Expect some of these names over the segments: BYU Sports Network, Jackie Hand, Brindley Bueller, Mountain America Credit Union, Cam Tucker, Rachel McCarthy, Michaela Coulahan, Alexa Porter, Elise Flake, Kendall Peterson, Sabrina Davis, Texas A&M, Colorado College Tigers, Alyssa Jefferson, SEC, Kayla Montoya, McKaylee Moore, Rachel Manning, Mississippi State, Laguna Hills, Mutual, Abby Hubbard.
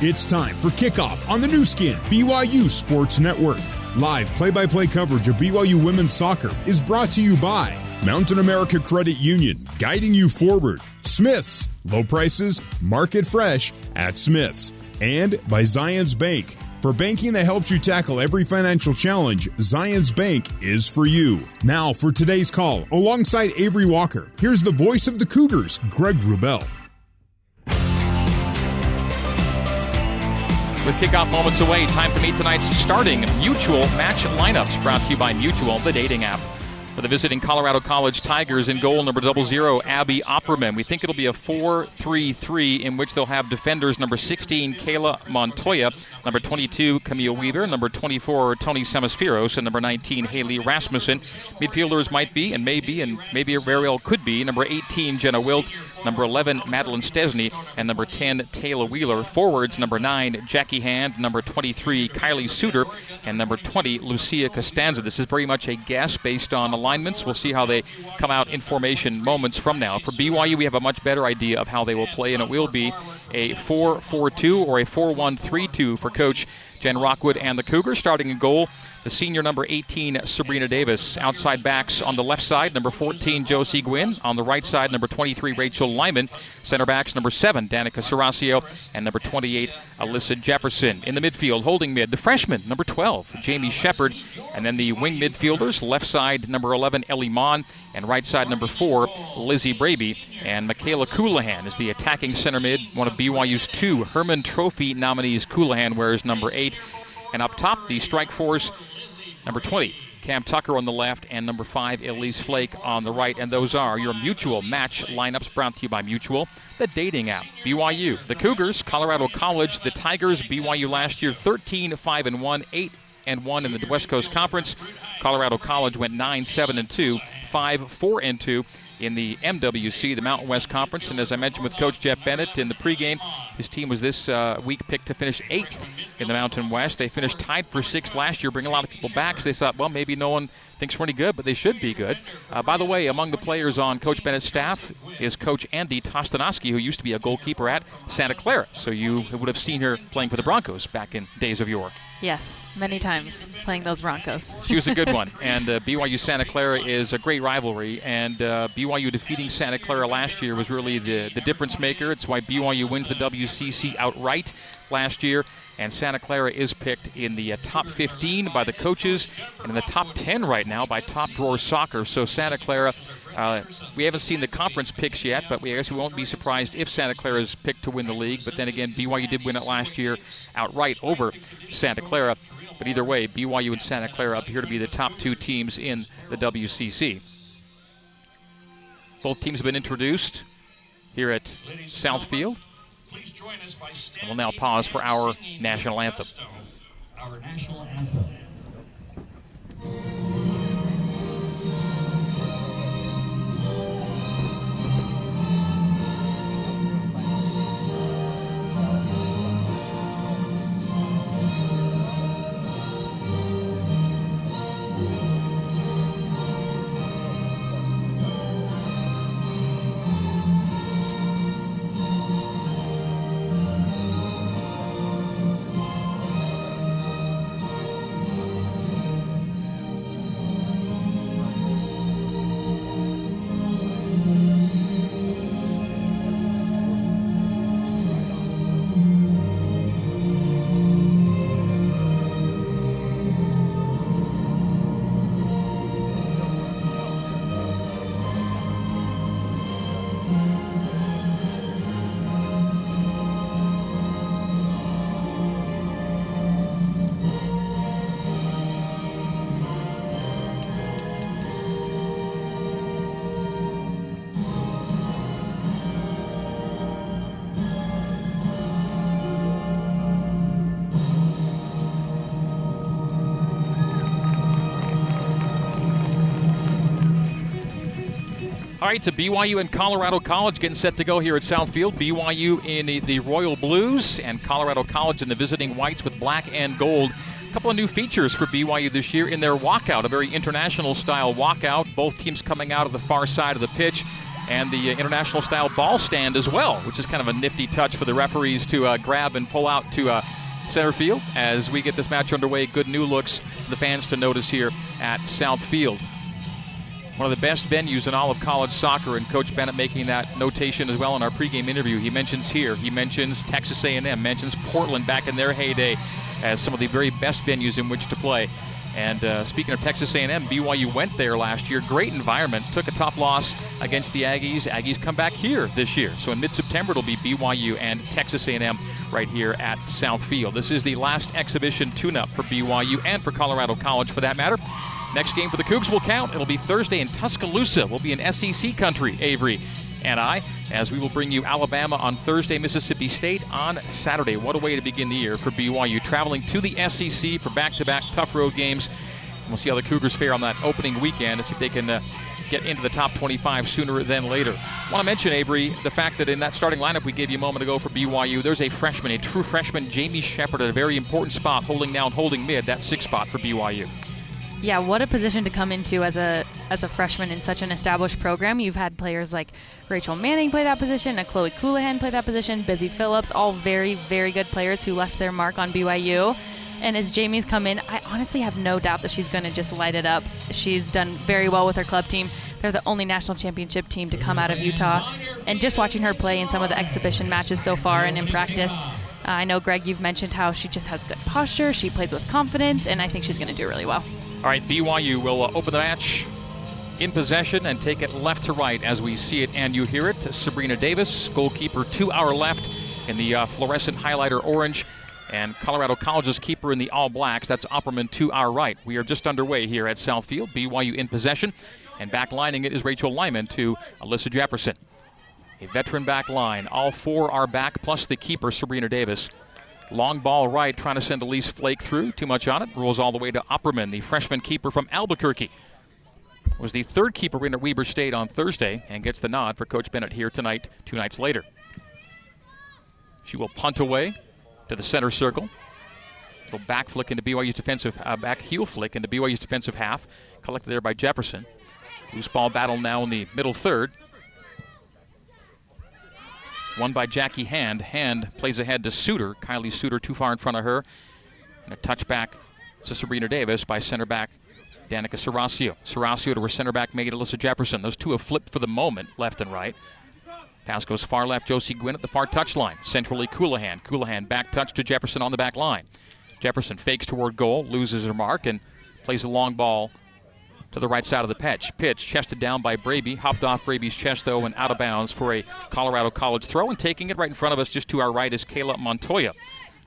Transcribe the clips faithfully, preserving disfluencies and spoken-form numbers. It's time for kickoff on the new skin, B Y U Sports Network. Live play-by-play coverage of B Y U women's soccer is brought to you by Mountain America Credit Union, guiding you forward. Smith's, low prices, market fresh at Smith's. And by Zions Bank. For banking that helps you tackle every financial challenge, Zions Bank is for you. Now for today's call, alongside Avery Walker, here's the voice of the Cougars, Greg Wrubell. With kickoff moments away, time to meet tonight's starting Mutual match lineups, brought to you by Mutual, the dating app. For the visiting Colorado College Tigers, in goal number double zero, Abby Opperman. We think it'll be a four three three in which they'll have defenders number sixteen, Kayla Montoya, number twenty-two, Camille Weaver, number twenty-four, Tony Semispheros, and number nineteen, Haley Rasmussen. Midfielders might be, and maybe, and maybe very well could be, number eighteen, Jenna Wilt, number eleven, Madeline Stesny, and number ten, Taylor Wheeler. Forwards, number nine, Jackie Hand, number twenty-three, Kylie Suter, and number twenty, Lucia Costanza. This is very much a guess based on alignments. We'll see how they come out in formation moments from now. For B Y U, we have a much better idea of how they will play, and it will be a four four two or a four one three two for Coach Jen Rockwood and the Cougars. Starting in goal, the senior number eighteen, Sabrina Davis. Outside backs on the left side, number fourteen, Josie Gwynn. On the right side, number twenty-three, Rachel Lyman. Center backs, number seven, Danica Seracio. And number twenty-eight, Alyssa Jefferson. In the midfield, holding mid, the freshman, number twelve, Jamie Shepherd. And then the wing midfielders, left side, number eleven, Ellie Maughan. And right side, number four, Lizzie Braby. And Michaela Coulahan is the attacking center mid, one of B Y U's two Herman Trophy nominees. Coulahan wears number eight. And up top, the strike force, number twenty, Cam Tucker on the left, and number five, Elise Flake on the right. And those are your Mutual match lineups, brought to you by Mutual, the dating app. B Y U, the Cougars, Colorado College, the Tigers. B Y U last year thirteen five and one, eight and one in the West Coast Conference. Colorado College went nine seven and two, five four and two. In the M W C, the Mountain West Conference. And as I mentioned with Coach Jeff Bennett in the pregame, his team was this uh, week picked to finish eighth in the Mountain West. They finished tied for sixth last year, bringing a lot of people back. So they thought, well, maybe no one thinks we're any good, but they should be good. Uh, by the way, among the players on Coach Bennett's staff is Coach Andy Tostanowski, who used to be a goalkeeper at Santa Clara. So you would have seen her playing for the Broncos back in days of yore. Yes, many times playing those Broncos. She was a good one. And uh, B Y U-Santa Clara is a great rivalry. And uh, B Y U defeating Santa Clara last year was really the, the difference maker. It's why B Y U wins the W C C outright last year. And Santa Clara is picked in the uh, top fifteen by the coaches and in the top ten right now by Top Drawer Soccer. So Santa Clara, uh, we haven't seen the conference picks yet, but we, I guess we won't be surprised if Santa Clara is picked to win the league. But then again, B Y U did win it last year outright over Santa Clara. But either way, B Y U and Santa Clara appear to be the top two teams in the W C C. Both teams have been introduced here at Southfield. And we'll now pause for our national anthem. Our national anthem. All right, to B Y U and Colorado College getting set to go here at Southfield. B Y U in the, the royal blues and Colorado College in the visiting whites with black and gold. A couple of new features for B Y U this year in their walkout, a very international-style walkout. Both teams coming out of the far side of the pitch. and the uh, international-style ball stand as well, which is kind of a nifty touch for the referees to uh, grab and pull out to uh, center field as we get this match underway. Good new looks for the fans to notice here at Southfield. One of the best venues in all of college soccer, and Coach Bennett making that notation as well in our pregame interview. He mentions here, he mentions Texas A and M, mentions Portland back in their heyday as some of the very best venues in which to play. And uh, speaking of Texas A and M, B Y U went there last year. Great environment. Took a tough loss against the Aggies. Aggies come back here this year. So in mid-September, it'll be B Y U and Texas A and M right here at Southfield. This is the last exhibition tune-up for B Y U and for Colorado College, for that matter. Next game for the Cougs will count. It'll be Thursday in Tuscaloosa. We'll be in S E C country, Avery and I, as we will bring you Alabama on Thursday, Mississippi State on Saturday. What a way to begin the year for B Y U, traveling to the S E C for back-to-back tough road games. And we'll see how the Cougars fare on that opening weekend and see if they can uh, get into the top twenty-five sooner than later. I want to mention, Avery, the fact that in that starting lineup we gave you a moment ago for B Y U, there's a freshman, a true freshman, Jamie Shepherd, at a very important spot, holding down, holding mid, that sixth spot for B Y U. Yeah, what a position to come into as a as a freshman in such an established program. You've had players like Rachel Manning play that position, and Kylie Suter play that position, Busy Phillips, all very, very good players who left their mark on B Y U. And as Jamie's come in, I honestly have no doubt that she's going to just light it up. She's done very well with her club team. They're the only national championship team to come out of Utah. And just watching her play in some of the exhibition matches so far and in practice, Uh, I know, Greg, you've mentioned how she just has good posture, she plays with confidence, and I think she's going to do really well. All right, B Y U will uh, open the match in possession and take it left to right as we see it and you hear it. Sabrina Davis, goalkeeper to our left in the uh, fluorescent highlighter orange, and Colorado College's keeper in the all blacks, that's Opperman, to our right. We are just underway here at Southfield. B Y U in possession, and back lining it is Rachel Lyman to Alyssa Jefferson. A veteran back line. All four are back, plus the keeper, Sabrina Davis. Long ball right, trying to send Elise Flake through. Too much on it. Rolls all the way to Opperman, the freshman keeper from Albuquerque. Was the third keeper in at Weber State on Thursday and gets the nod for Coach Bennett here tonight, two nights later. She will punt away to the center circle. Little back flick into B Y U's defensive, uh, back heel flick into B Y U's defensive half. Collected there by Jefferson. Loose ball battle now in the middle third. Won by Jackie Hand. Hand plays ahead to Suter. Kylie Suter too far in front of her. And a touchback to Sabrina Davis by center back Danica Seracio. Seracio to her center back mate, Alyssa Jefferson. Those two have flipped for the moment, left and right. Pass goes far left, Josie Gwynn at the far touch line. Centrally, Coulahan. Coulahan back touch to Jefferson on the back line. Jefferson fakes toward goal, loses her mark, and plays a long ball to the right side of the pitch. Pitch chested down by Braby. Hopped off Braby's chest, though, and out of bounds for a Colorado College throw. And taking it right in front of us, just to our right, is Kayla Montoya,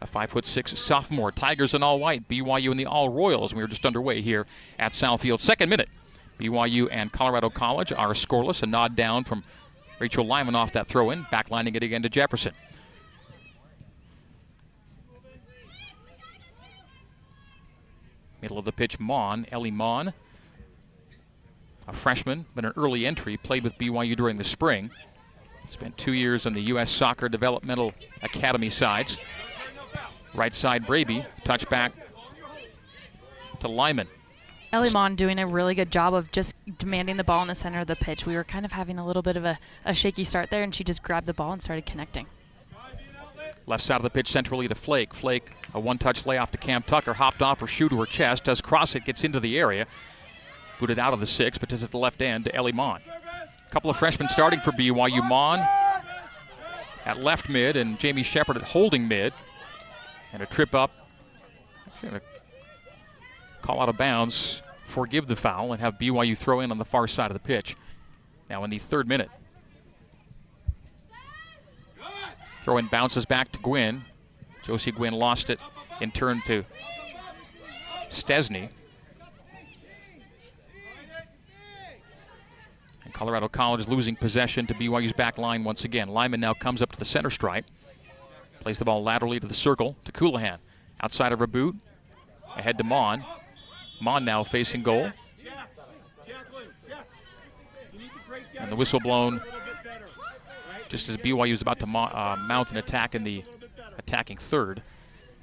a five foot six sophomore. Tigers in all white, B Y U in the all royals. We were just underway here at Southfield. Second minute, B Y U and Colorado College are scoreless. A nod down from Rachel Lyman off that throw in. Backlining it again to Jefferson. Middle of the pitch, Mon, Ellie Maughan. A freshman, but an early entry, played with B Y U during the spring. Spent two years on the U S Soccer Developmental Academy sides. Right side, Braby, touchback to Lyman. Ellie Maughan doing a really good job of just demanding the ball in the center of the pitch. We were kind of having a little bit of a, a shaky start there, and she just grabbed the ball and started connecting. Left side of the pitch centrally to Flake. Flake, a one-touch layoff to Cam Tucker, hopped off her shoe to her chest, does cross it, gets into the area. Booted out of the six, but just at the left end to Ellie Maughan. A couple of freshmen starting for B Y U. Maughan at left mid and Jamie Shepherd at holding mid. And a trip up. Actually, going to call out of bounds, forgive the foul, and have B Y U throw in on the far side of the pitch. Now in the third minute. Throw in bounces back to Gwynn. Josie Gwynn lost it in turn to Stesny. Colorado College losing possession to B Y U's back line once again. Lyman now comes up to the center stripe. Plays the ball laterally to the circle to Coulahan. Outside of her boot. Ahead to Mon. Mon now facing goal. And the whistle blown just as B Y U is about to mo- uh, mount an attack in the attacking third.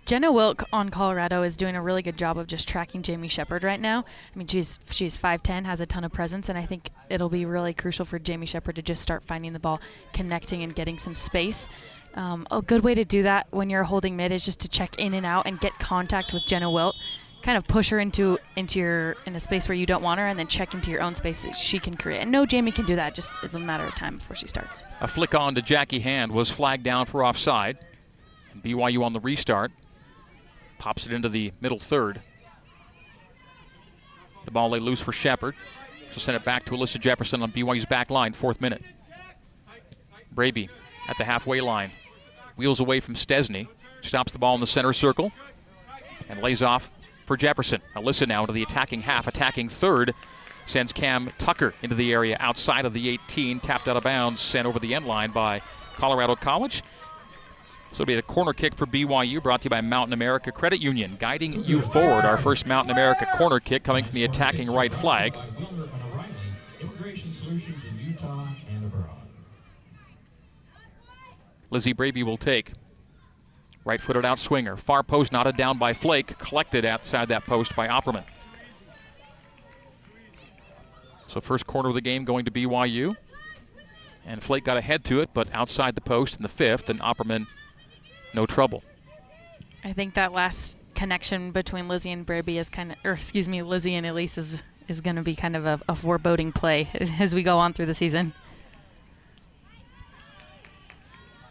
Jenna Wilt on Colorado is doing a really good job of just tracking Jamie Shepherd right now. I mean, she's she's five ten, has a ton of presence, and I think it'll be really crucial for Jamie Shepherd to just start finding the ball, connecting and getting some space. Um, a good way to do that when you're holding mid is just to check in and out and get contact with Jenna Wilt, kind of push her into into your in a space where you don't want her, and then check into your own space that she can create. And no, Jamie can do that. Just it's a matter of time before she starts. A flick on to Jackie Hand was flagged down for offside. B Y U on the restart. Pops it into the middle third. The ball lay loose for Shepherd. So send it back to Alyssa Jefferson on B Y U's back line, fourth minute. Braby at the halfway line. Wheels away from Stesny. Stops the ball in the center circle and lays off for Jefferson. Alyssa now into the attacking half, attacking third. Sends Cam Tucker into the area outside of the eighteen. Tapped out of bounds, sent over the end line by Colorado College. So it'll be a corner kick for B Y U, brought to you by Mountain America Credit Union, guiding you forward. Our first Mountain America corner kick coming from the attacking right flag. Lizzie Braby will take. Right-footed out swinger. Far post, knotted down by Flake. Collected outside that post by Opperman. So first corner of the game going to B Y U. And Flake got ahead to it, but outside the post in the fifth, and Opperman... no trouble. I think that last connection between Lizzie and Braby is kind of, or excuse me, Lizzie and Elise is, is going to be kind of a, a foreboding play as, as we go on through the season.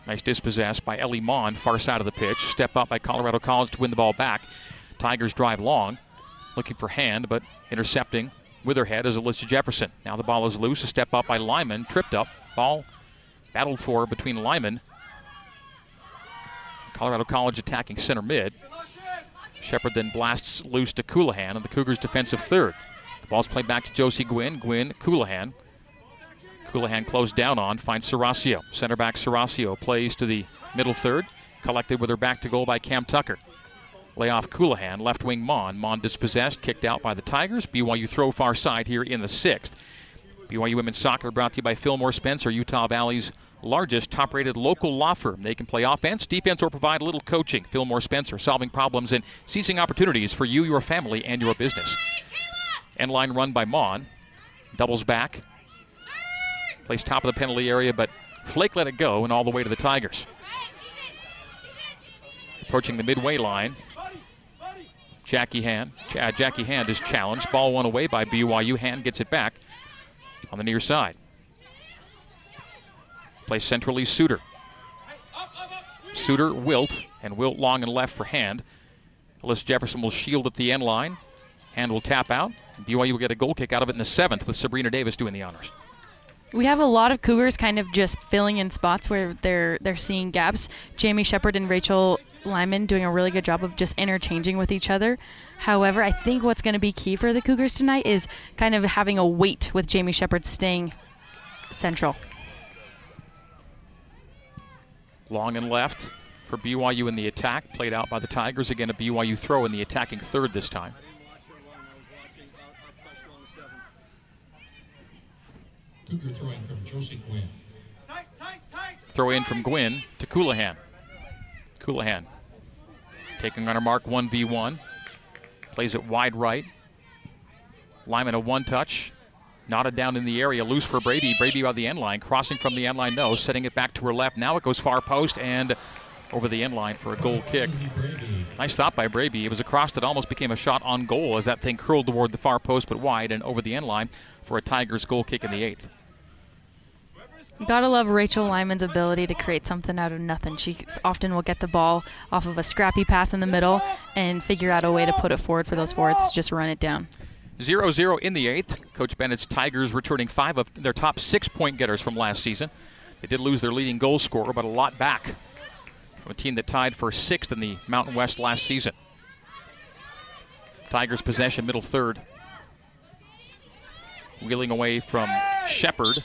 Nice dispossess by Ellie Maughan, far side of the pitch. Step up by Colorado College to win the ball back. Tigers drive long, looking for Hand, but intercepting with her head is Alyssa Jefferson. Now the ball is loose. A step up by Lyman, tripped up. Ball battled for between Lyman. Colorado College attacking center mid. Shepherd then blasts loose to Coulahan on the Cougars' defensive third. The ball's played back to Josie Gwynn. Gwynn, Coulahan. Coulahan closed down on, finds Seracio. Center back Seracio plays to the middle third. Collected with her back to goal by Cam Tucker. Layoff Coulahan, left wing Mon. Mon dispossessed, kicked out by the Tigers. B Y U throw far side here in the sixth. B Y U women's soccer brought to you by Fillmore Spencer, Utah Valley's largest top-rated local law firm. They can play offense, defense, or provide a little coaching. Fillmore Spencer, solving problems and seizing opportunities for you, your family, and your business. End line run by Mon. Doubles back. Plays top of the penalty area, but Flake let it go and all the way to the Tigers. Approaching the midway line. Jackie Hand. Ch- uh, Jackie Hand is challenged. Ball won away by B Y U. Hand gets it back on the near side. Play centrally Suter. Suter, Wilt, and Wilt long and left for Hand. Alyssa Jefferson will shield at the end line. Hand will tap out. B Y U will get a goal kick out of it in the seventh with Sabrina Davis doing the honors. We have a lot of Cougars kind of just filling in spots where they're they're seeing gaps. Jamie Shepherd and Rachel Lyman doing a really good job of just interchanging with each other. However, I think what's going to be key for the Cougars tonight is kind of having a weight with Jamie Shepherd staying central. Long and left for B Y U in the attack, played out by the Tigers. Again, a B Y U throw in the attacking third this time. Cougar throw in from Josie Gwynn. Tight, tight, tight. Throw in from Gwynn to Coulahan. Coulahan taking on her mark one v one. Plays it wide right. Lyman a one touch. Knotted down in the area, loose for Brady. Brady by the end line, crossing from the end line, no, setting it back to her left. Now it goes far post and over the end line for a goal kick. Nice stop by Brady. It was a cross that almost became a shot on goal as that thing curled toward the far post but wide and over the end line for a Tigers goal kick in the eighth. Gotta love Rachel Lyman's ability to create something out of nothing. She often will get the ball off of a scrappy pass in the middle and figure out a way to put it forward for those forwards to just run it down. zero zero in the eighth. Coach Bennett's Tigers returning five of their top six point getters from last season. They did lose their leading goal scorer, but a lot back from a team that tied for sixth in the Mountain West last season. Tigers possession, middle third. Wheeling away from Shepherd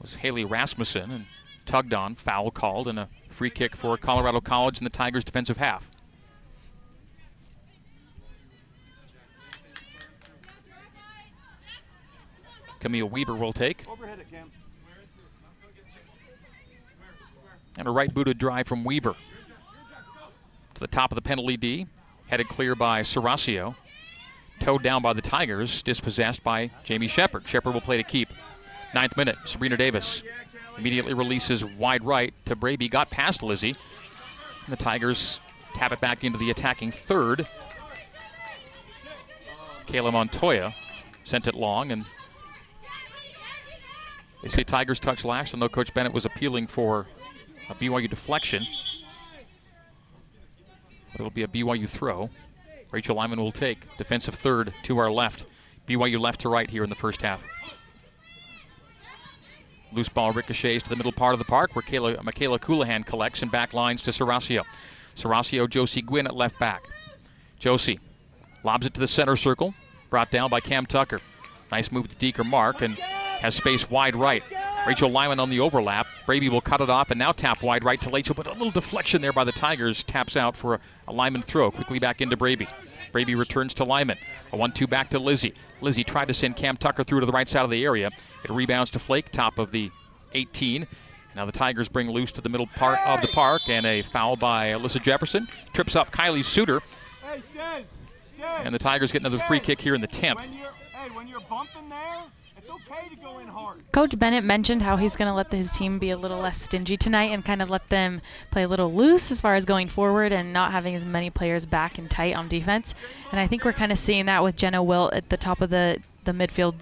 was Haley Rasmussen, and tugged on, foul called, and a free kick for Colorado College in the Tigers' defensive half. Camille Weber will take. Overhead it, Cam. And a right-booted drive from Weaver. To the top of the penalty D. Headed clear by Seracio. Towed down by the Tigers. Dispossessed by Jamie Shepherd. Shepherd will play to keep. Ninth minute, Sabrina Davis immediately releases wide right to Braby. Got past Lizzie. And the Tigers tap it back into the attacking third. Kayla Montoya sent it long, and they say Tigers touch lash. I know Coach Bennett was appealing for a B Y U deflection, but it'll be a B Y U throw. Rachel Lyman will take defensive third to our left. B Y U left to right here in the first half. Loose ball ricochets to the middle part of the park where Kayla, Michaela Coulahan collects and back lines to Seracio. Seracio, Josie Gwynn at left back. Josie lobs it to the center circle, brought down by Cam Tucker. Nice move to Deeker Mark and has space wide right. Rachel Lyman on the overlap. Braby will cut it off and now tap wide right to Rachel, but a little deflection there by the Tigers. Taps out for a, a Lyman throw. Quickly back into Braby. Braby returns to Lyman. A one two back to Lizzie. Lizzie tried to send Cam Tucker through to the right side of the area. It rebounds to Flake, top of the eighteen. Now the Tigers bring loose to the middle part of the park, and a foul by Alyssa Jefferson. Trips up Kylie Suter. Hey, Stiz. And the Tigers get another free kick here in the tenth. When you're, hey, when you're bumping there, it's okay to go in hard. Coach Bennett mentioned how he's going to let his team be a little less stingy tonight and kind of let them play a little loose as far as going forward and not having as many players back and tight on defense. And I think we're kind of seeing that with Jenna Wilt at the top of the, the midfield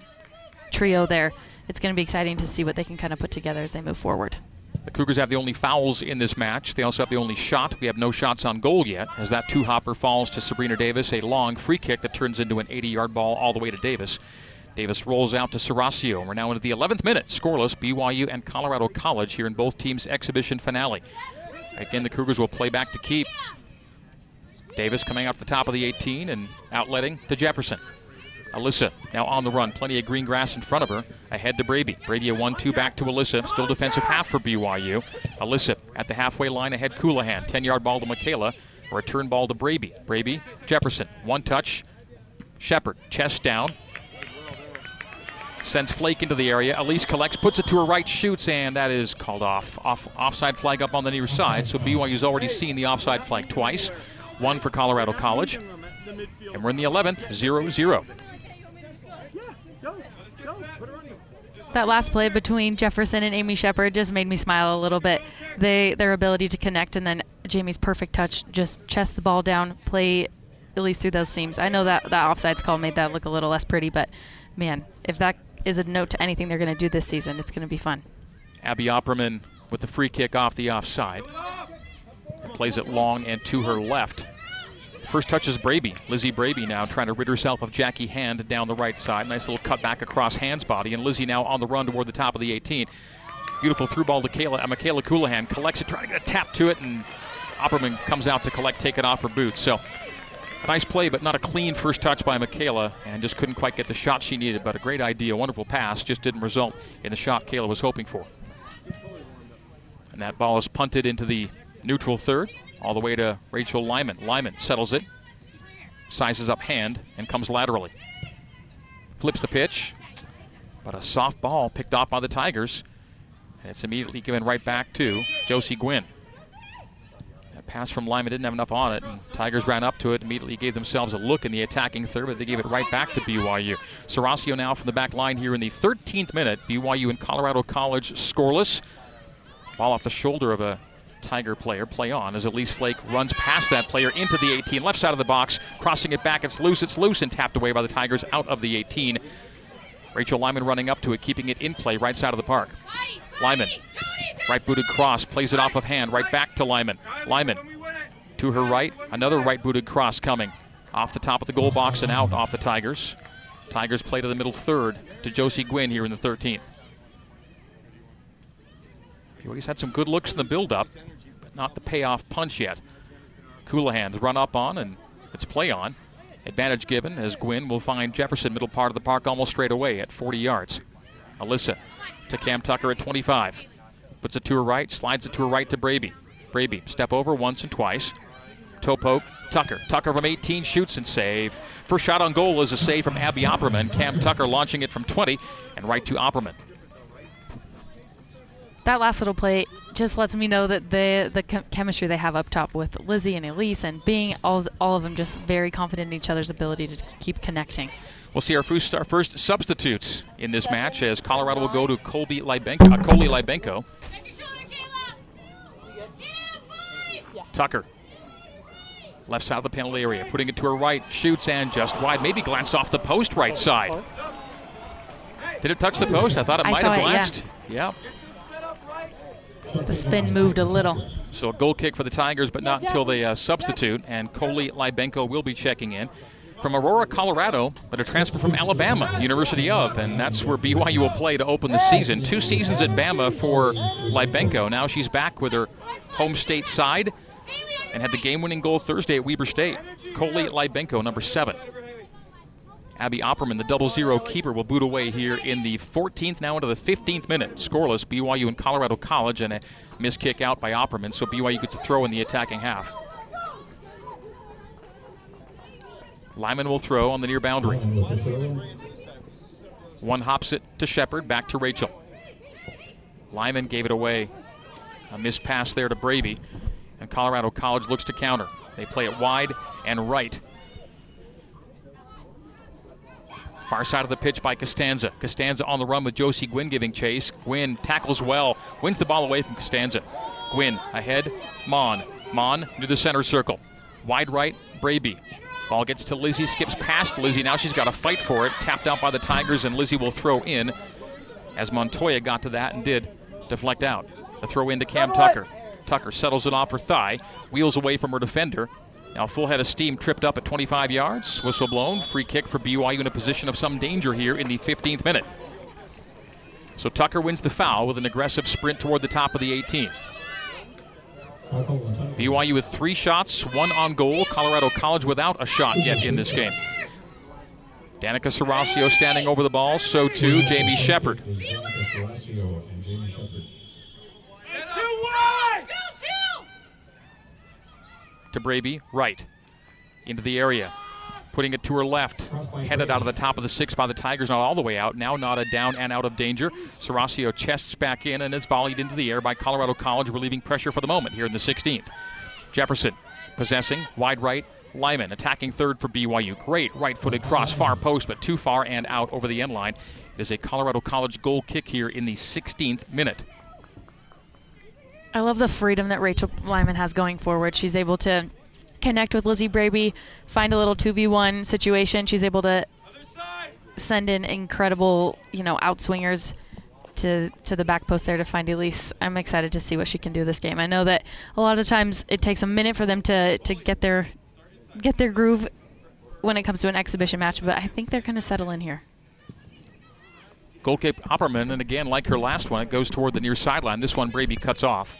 trio there. It's going to be exciting to see what they can kind of put together as they move forward. The Cougars have the only fouls in this match. They also have the only shot. We have no shots on goal yet, as that two-hopper falls to Sabrina Davis, a long free kick that turns into an eighty-yard ball all the way to Davis. Davis rolls out to Seracio. We're now into the eleventh minute. Scoreless, B Y U and Colorado College here in both teams' exhibition finale. Again, the Cougars will play back to keep. Davis coming off the top of the eighteen and outletting to Jefferson. Alyssa now on the run. Plenty of green grass in front of her. Ahead to Braby. Braby a one two back to Alyssa. Still defensive half for B Y U. Alyssa at the halfway line ahead. Coulahan. ten-yard ball to Michaela. Return ball to Braby. Braby, Jefferson. One touch. Shepherd. Chest down. Sends Flake into the area. Elise collects, puts it to her right, shoots, and that is called off. Off offside flag up on the near side. So B Y U's already seen the offside flag twice. One for Colorado College. And we're in the eleventh. zero zero. That last play between Jefferson and Amy Shepherd just made me smile a little bit. They, their ability to connect, and then Jamie's perfect touch, just chest the ball down, play at least through those seams. I know that that offsides call made that look a little less pretty, but man, if that is a note to anything they're going to do this season, it's going to be fun. Abby Opperman with the free kick off the offside. And plays it long and to her left. First touch is Braby. Lizzie Braby now trying to rid herself of Jackie Hand down the right side. Nice little cut back across Hand's body. And Lizzie now on the run toward the top of the eighteen. Beautiful through ball to Kayla, uh, Michaela Coulahan. Collects it, trying to get a tap to it. And Opperman comes out to collect, take it off her boot. So a nice play, but not a clean first touch by Michaela. And just couldn't quite get the shot she needed. But a great idea, wonderful pass. Just didn't result in the shot Kayla was hoping for. And that ball is punted into the neutral third. All the way to Rachel Lyman. Lyman settles it, sizes up Hand, and comes laterally. Flips the pitch, but a soft ball picked off by the Tigers. And it's immediately given right back to Josie Gwynn. That pass from Lyman didn't have enough on it, and Tigers ran up to it, immediately gave themselves a look in the attacking third, but they gave it right back to B Y U. Seracio now from the back line here in the thirteenth minute. B Y U and Colorado College scoreless. Ball off the shoulder of a Tiger player. Play on as Elise Flake runs past that player into the eighteen, left side of the box, crossing it back. It's loose, it's loose, and tapped away by the Tigers out of the eighteen. Rachel Lyman running up to it, keeping it in play right side of the park. Lyman, right-booted cross, plays it off of Hand, right back to Lyman. Lyman to her right, another right-booted cross coming off the top of the goal box and out off the Tigers. Tigers play to the middle third to Josie Gwynn here in the thirteenth. He's had some good looks in the build-up, but not the payoff punch yet. Coulahan's run up on, and it's play on. Advantage given as Gwynn will find Jefferson middle part of the park almost straight away at forty yards. Alyssa to Cam Tucker at twenty-five. Puts it to her right, slides it to her right to Braby. Braby, step over once and twice. Toe poke, Tucker. Tucker from eighteen shoots and save. First shot on goal is a save from Abby Opperman. Cam Tucker launching it from twenty and right to Opperman. that last little play just lets me know that the the chem- chemistry they have up top with Lizzie and Elise and being all all of them just very confident in each other's ability to keep connecting. We'll see our first, our first substitute in this match as Colorado will go to Colby Libenko, uh, Coley Libenko. Tucker, left side of the penalty area, putting it to her right, shoots and just wide, maybe glanced off the post right side. Did it touch the post? I thought it I might have glanced. It, yeah. yeah. The spin moved a little. So a goal kick for the Tigers, but not until they uh, substitute, and Coley Libenko will be checking in. From Aurora, Colorado, but a transfer from Alabama, University of, and that's where B Y U will play to open the season. Two seasons at Bama for Libenko. Now she's back with her home state side and had the game-winning goal Thursday at Weber State. Coley Libenko, number seven. Abby Opperman, the double-zero keeper, will boot away here in the fourteenth, now into the fifteenth minute. Scoreless, B Y U and Colorado College, and a missed kick out by Opperman, so B Y U gets a throw in the attacking half. Lyman will throw on the near boundary. One hops it to Shepherd, back to Rachel. Lyman gave it away. A missed pass there to Braby, and Colorado College looks to counter. They play it wide and right. Far side of the pitch by Costanza. Costanza on the run with Josie Gwynn giving chase. Gwynn tackles well, wins the ball away from Costanza. Gwynn ahead, Mon. Mon to the center circle. Wide right, Braby. Ball gets to Lizzie, skips past Lizzie. Now she's got to fight for it. Tapped out by the Tigers, and Lizzie will throw in as Montoya got to that and did deflect out. The throw in to Cam Tucker. Tucker settles it off her thigh, wheels away from her defender. Now full head of steam, tripped up at twenty-five yards. Whistle blown. Free kick for B Y U in a position of some danger here in the fifteenth minute. So Tucker wins the foul with an aggressive sprint toward the top of the eighteen. B Y U with three shots, one on goal. Colorado College without a shot yet in this game. Danica Seracio standing over the ball. So too Jamie Shepherd. To Braby, right. Into the area. Putting it to her left. Headed out of the top of the six by the Tigers. Not all the way out. Now Nada down and out of danger. Seracio chests back in and is volleyed into the air by Colorado College, relieving pressure for the moment here in the sixteenth. Jefferson possessing. Wide right. Lyman attacking third for B Y U. Great right-footed cross. Far post, but too far and out over the end line. It is a Colorado College goal kick here in the sixteenth minute. I love the freedom that Rachel Lyman has going forward. She's able to connect with Lizzie Braby, find a little two v one situation. She's able to send in incredible, you know, outswingers to to the back post there to find Elise. I'm excited to see what she can do this game. I know that a lot of times it takes a minute for them to to get their get their groove when it comes to an exhibition match, but I think they're going to settle in here. Goal kick Opperman, and again, like her last one, it goes toward the near sideline. This one Braby cuts off,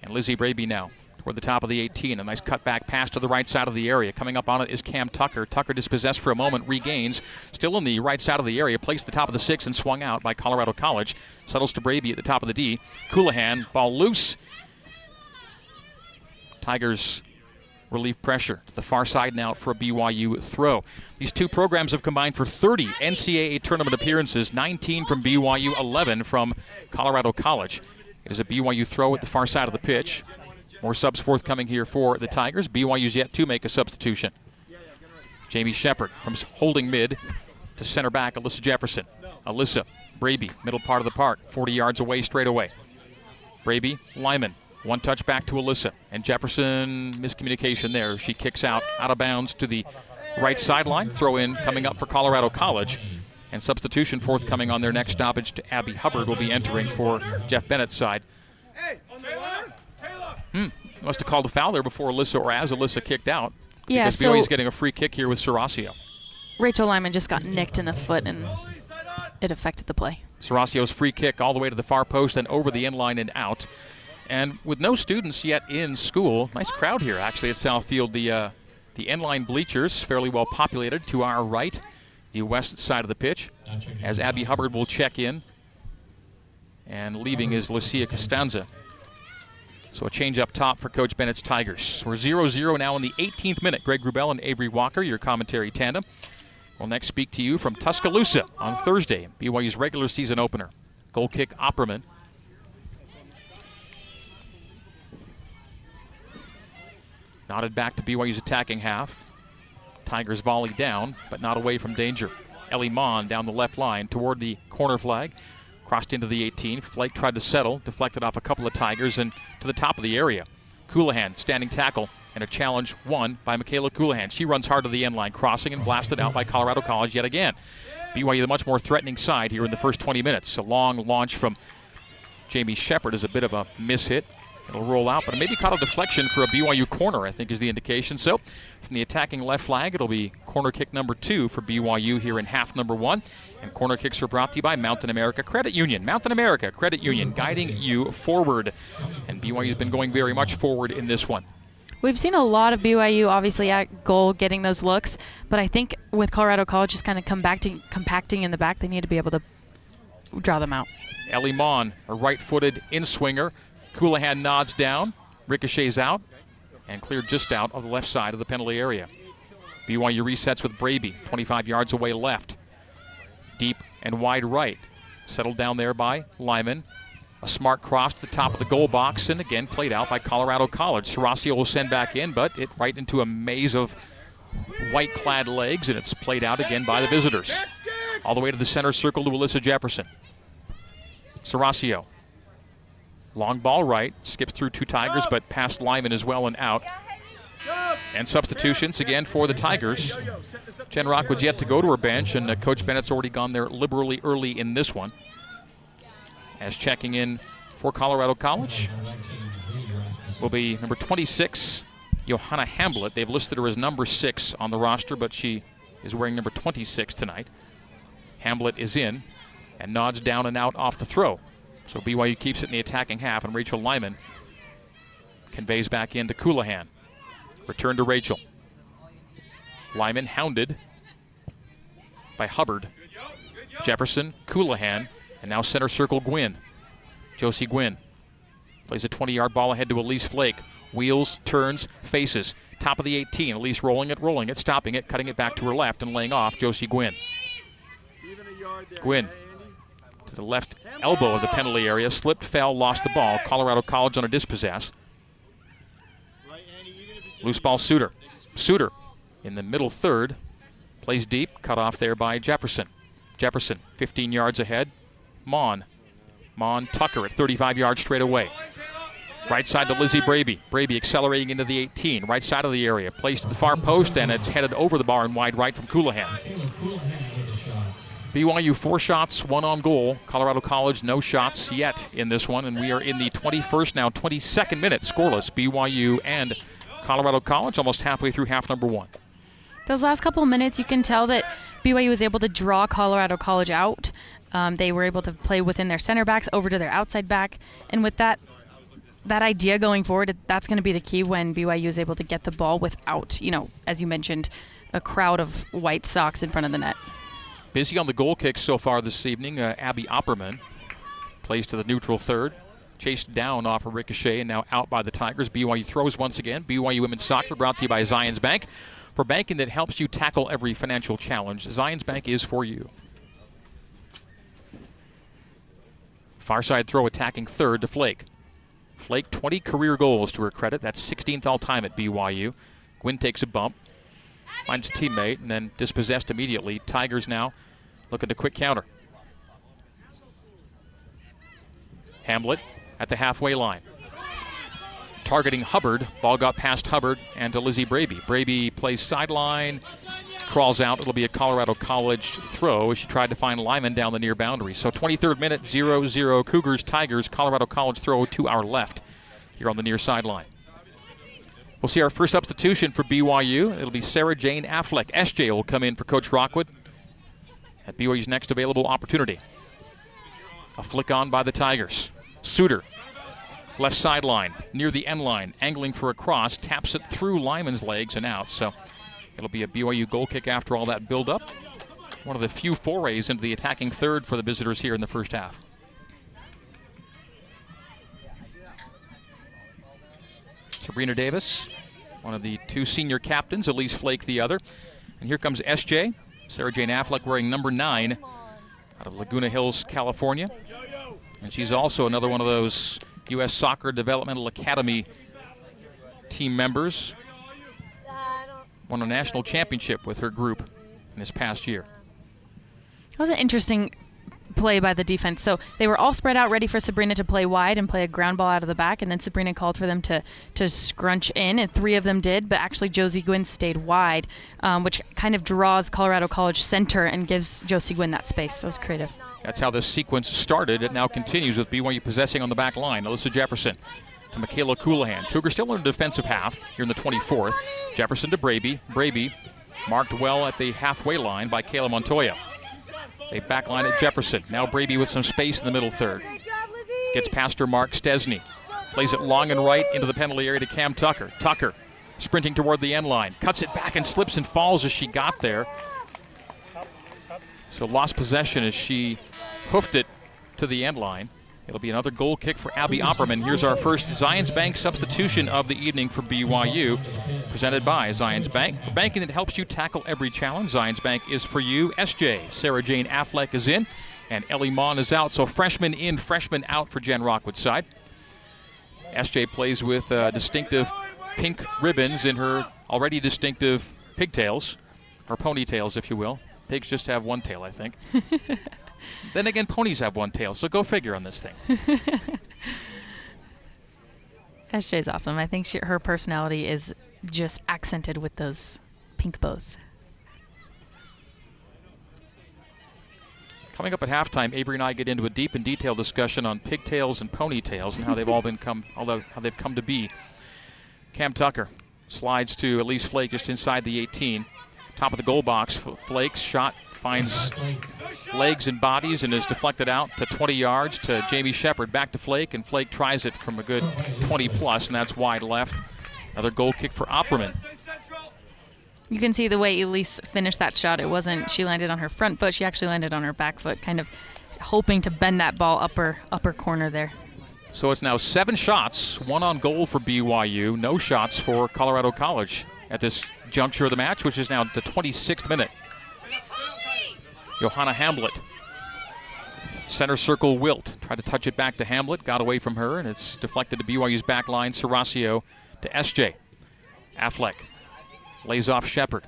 and Lizzie Braby now toward the top of the eighteen. A nice cutback pass to the right side of the area. Coming up on it is Cam Tucker. Tucker dispossessed for a moment, regains. Still in the right side of the area. Placed the top of the six and swung out by Colorado College. Settles to Braby at the top of the D. Coulahan, ball loose. Tigers relieve pressure to the far side now for a B Y U throw. These two programs have combined for thirty N C double A tournament appearances, nineteen from B Y U, eleven from Colorado College. It is a B Y U throw at the far side of the pitch. More subs forthcoming here for the Tigers. B Y U's yet to make a substitution. Jamie Shepherd from holding mid to center back, Alyssa Jefferson. Alyssa, Braby, middle part of the park, forty yards away straight away. Braby, Lyman, one touch back to Alyssa. And Jefferson, miscommunication there. She kicks out, out of bounds to the right sideline. Throw in coming up for Colorado College. And substitution forthcoming on their next stoppage to Abby Hubbard will be entering for Jeff Bennett's side. Hey, on the line. Hmm. Must have called a foul there before Alyssa or as Alyssa kicked out. Yeah, because so B Y U's getting a free kick here with Seracio. Rachel Lyman just got nicked in the foot, and it affected the play. Seracio's free kick all the way to the far post and over the end line and out. And with no students yet in school, nice crowd here actually at Southfield. The uh, the end line bleachers fairly well populated. To our right, the west side of the pitch, as Abby Hubbard will check in, and leaving is Lucia Costanza. So a change up top for Coach Bennett's Tigers. We're zero zero now in the eighteenth minute. Greg Rubel and Avery Walker, your commentary tandem. We'll next speak to you from Tuscaloosa on Thursday, B Y U's regular season opener. Goal kick Opperman Nodded back to B Y U's attacking half. Tigers volley down, but not away from danger. Ellie Maughan down the left line toward the corner flag. Crossed into the eighteen. Flake tried to settle, deflected off a couple of Tigers and to the top of the area. Coulahan, standing tackle, and a challenge won by Michaela Coulahan. She runs hard to the end line, crossing and blasted out by Colorado College yet again. B Y U the much more threatening side here in the first twenty minutes. A long launch from Jamie Shepherd is a bit of a mishit. It'll roll out, but it maybe caught a deflection for a B Y U corner, I think is the indication. So from the attacking left flag, it'll be corner kick number two for B Y U here in half number one. And corner kicks are brought to you by Mountain America Credit Union. Mountain America Credit Union guiding you forward. And B Y U's been going very much forward in this one. We've seen a lot of B Y U obviously at goal getting those looks, but I think with Colorado College just kind of compacting, compacting in the back, they need to be able to draw them out. Ellie Maughan, a right-footed in-swinger. Coulahan nods down, ricochets out, and cleared just out of the left side of the penalty area. B Y U resets with Braby, twenty-five yards away left. Deep and wide right. Settled down there by Lyman. A smart cross to the top of the goal box, and again played out by Colorado College. Seracio will send back in, but it right into a maze of white-clad legs, and it's played out again by the visitors. All the way to the center circle to Alyssa Jefferson. Seracio. Long ball right, skips through two Tigers, but past Lyman as well and out. And substitutions again for the Tigers. Jen Rock was yet to go to her bench, and uh, Coach Bennett's already gone there liberally early in this one. As checking in for Colorado College will be number twenty-six, Johanna Hamblett. They've listed her as number six on the roster, but she is wearing number twenty-six tonight. Hamblett is in and nods down and out off the throw. So B Y U keeps it in the attacking half, and Rachel Lyman conveys back in to Coulahan. Return to Rachel. Lyman hounded by Hubbard. Jefferson, Coulahan, and now center circle Gwynn. Josie Gwynn plays a twenty-yard ball ahead to Elise Flake. Wheels, turns, faces. Top of the eighteen. Elise rolling it, rolling it, stopping it, cutting it back to her left and laying off Josie Gwynn. Gwynn. To the left elbow of the penalty area. Slipped, fell, lost the ball. Colorado College on a dispossess. Loose ball, Suter. Suter in the middle third. Plays deep. Cut off there by Jefferson. Jefferson, fifteen yards ahead. Maughan. Maughan Tucker at thirty-five yards straight away. Right side to Lizzie Braby. Braby accelerating into the eighteen. Right side of the area. Plays to the far post, and it's headed over the bar and wide right from Coulahan. B Y U four shots, one on goal. Colorado College no shots yet in this one, and we are in the twenty-first, now twenty-second minute, scoreless. B Y U and Colorado College almost halfway through half number one. Those last couple of minutes, you can tell that B Y U was able to draw Colorado College out. Um, they were able to play within their center backs over to their outside back, and with that that idea going forward, that's going to be the key when B Y U is able to get the ball without, you know, as you mentioned, a crowd of White Sox in front of the net. Busy on the goal kick so far this evening. Uh, Abby Opperman plays to the neutral third. Chased down off a ricochet and now out by the Tigers. B Y U throws once again. B Y U Women's Soccer brought to you by Zions Bank. For banking that helps you tackle every financial challenge, Zions Bank is for you. Far side throw attacking third to Flake. Flake, twenty career goals to her credit. That's sixteenth all time at B Y U. Gwynn takes a bump. Finds a teammate and then dispossessed immediately. Tigers now look at the quick counter. Hamblett at the halfway line. Targeting Hubbard. Ball got past Hubbard and to Lizzie Braby. Braby plays sideline, crawls out. It'll be a Colorado College throw as she tried to find Lyman down the near boundary. So twenty-third minute, zero zero Cougars, Tigers, Colorado College throw to our left here on the near sideline. We'll see our first substitution for B Y U. It'll be Sarah Jane Affleck. S J will come in for Coach Rockwood at B Y U's next available opportunity. A flick on by the Tigers. Suter, left sideline, near the end line, angling for a cross, taps it through Lyman's legs and out. So it'll be a B Y U goal kick after all that build-up. One of the few forays into the attacking third for the visitors here in the first half. Sabrina Davis, one of the two senior captains, Elise Flake the other. And here comes S J, Sarah Jane Affleck wearing number nine out of Laguna Hills, California. And she's also another one of those U S Soccer Developmental Academy team members. won a national championship with her group in this past year. That was an interesting play by the defense. So they were all spread out ready for Sabrina to play wide and play a ground ball out of the back, and then Sabrina called for them to to scrunch in, and three of them did, but actually Josie Gwynn stayed wide, um, which kind of draws Colorado College center and gives Josie Gwynn that space. That was creative. That's how this sequence started. It now continues with B Y U possessing on the back line. Alyssa Jefferson to Michaela Coulahan. Cougars still in the defensive half here in the twenty-fourth. Jefferson to Braby. Braby marked well at the halfway line by Kayla Montoya. They backline at Jefferson. Now Braby with some space in the middle third. Gets past her mark, Stesny. Plays it long and right into the penalty area to Cam Tucker. Tucker sprinting toward the end line. Cuts it back and slips and falls as she got there. So lost possession as she hoofed it to the end line. It'll be another goal kick for Abby Opperman. Here's our first Zions Bank substitution of the evening for B Y U, presented by Zions Bank. For banking that helps you tackle every challenge, Zions Bank is for you. S J, Sarah Jane Affleck is in, and Ellie Maughan is out. So freshman in, freshman out for Jen Rockwood's side. S J plays with uh, distinctive pink ribbons in her already distinctive pigtails, or ponytails, if you will. Pigs just have one tail, I think. Then again, ponies have one tail, so go figure on this thing. S J's awesome. I think she, her personality is just accented with those pink bows. Coming up at halftime, Avery and I get into a deep and detailed discussion on pigtails and ponytails and how they've all been come, although how they've come to be. Cam Tucker slides to Elise Flake just inside the eighteen. Top of the goal box, Flake's shot finds legs and bodies and is deflected out to twenty yards to Jamie Shepherd. Back to Flake, and Flake tries it from a good twenty plus, and that's wide left. Another goal kick for Opperman. You can see the way Elise finished that shot. It wasn't she landed on her front foot. She actually landed on her back foot, kind of hoping to bend that ball upper upper corner there. So it's now seven shots, one on goal for B Y U, no shots for Colorado College at this juncture of the match, which is now the twenty-sixth minute. Johanna Hamlet, center circle Wilt, tried to touch it back to Hamlet, got away from her, and it's deflected to B Y U's back line, Seracio to S J. Affleck lays off Shepherd.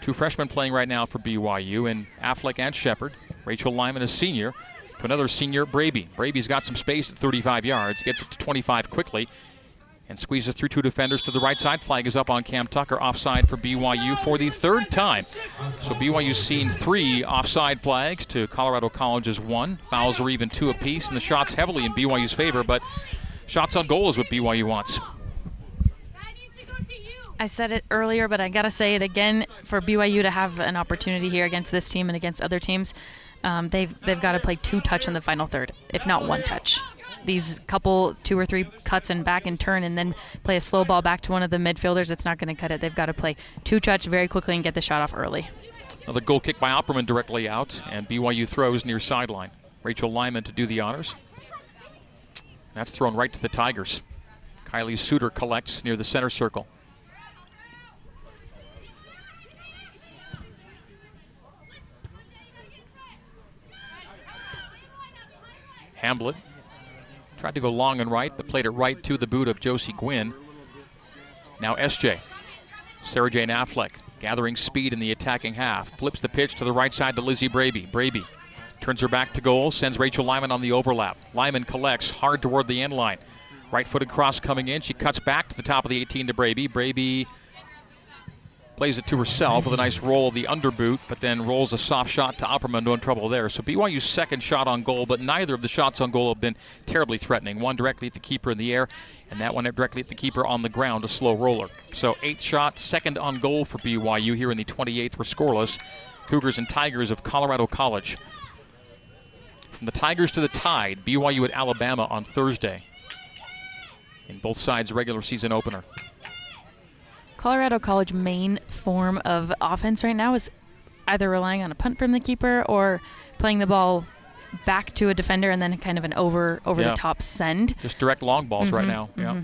Two freshmen playing right now for B Y U, and Affleck and Shepherd. Rachel Lyman, a senior, to another senior, Braby. Braby's got some space at thirty-five yards, gets it to twenty-five quickly, and squeezes through two defenders to the right side. Flag is up on Cam Tucker. Offside for B Y U for the third time. So B Y U's seen three offside flags to Colorado College's one. Fouls are even two apiece, and the shots heavily in B Y U's favor, but shots on goal is what B Y U wants. I said it earlier, but I got to say it again. For B Y U to have an opportunity here against this team and against other teams, um, they've, they've got to play two touch in the final third, if not one touch. These couple, two or three cuts and back and turn and then play a slow ball back to one of the midfielders, it's not going to cut it. They've got to play two touch very quickly and get the shot off early. Another goal kick by Opperman directly out, and B Y U throws near sideline. Rachel Lyman to do the honors. That's thrown right to the Tigers. Kylie Suter collects near the center circle. Hamlet tried to go long and right, but played it right to the boot of Josie Gwynn. Now S J. Sarah Jane Affleck gathering speed in the attacking half. Flips the pitch to the right side to Lizzie Braby. Braby turns her back to goal, sends Rachel Lyman on the overlap. Lyman collects hard toward the end line. Right-footed cross coming in. She cuts back to the top of the eighteen to Braby. Braby plays it to herself with a nice roll of the underboot, but then rolls a soft shot to Opperman, no trouble there. So B Y U's second shot on goal, but neither of the shots on goal have been terribly threatening. One directly at the keeper in the air, and that one directly at the keeper on the ground, a slow roller. So eighth shot, second on goal for B Y U here in the twenty-eighth. We're scoreless. Cougars and Tigers of Colorado College. From the Tigers to the Tide, B Y U at Alabama on Thursday in both sides' regular season opener. Colorado College main form of offense right now is either relying on a punt from the keeper or playing the ball back to a defender and then kind of an over over yeah. the top send. Just direct long balls mm-hmm, right now. Mm-hmm. Yeah.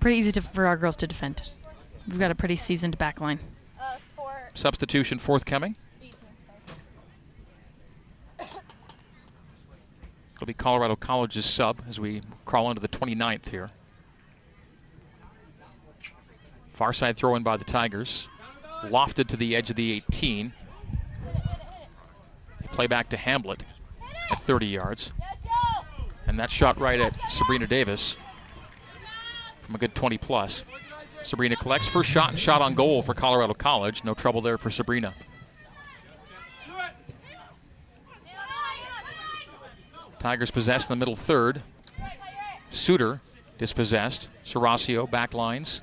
Pretty easy to, for our girls to defend. We've got a pretty seasoned back line. Uh, for Substitution forthcoming. It'll be Colorado College's sub as we crawl into the twenty-ninth here. Far side throw in by the Tigers. Lofted to the edge of the eighteen. They play back to Hamlet at thirty yards. And that shot right at Sabrina Davis from a good twenty plus. Sabrina collects first shot and shot on goal for Colorado College. No trouble there for Sabrina. Tigers possessed in the middle third. Suter dispossessed. Seracio back lines.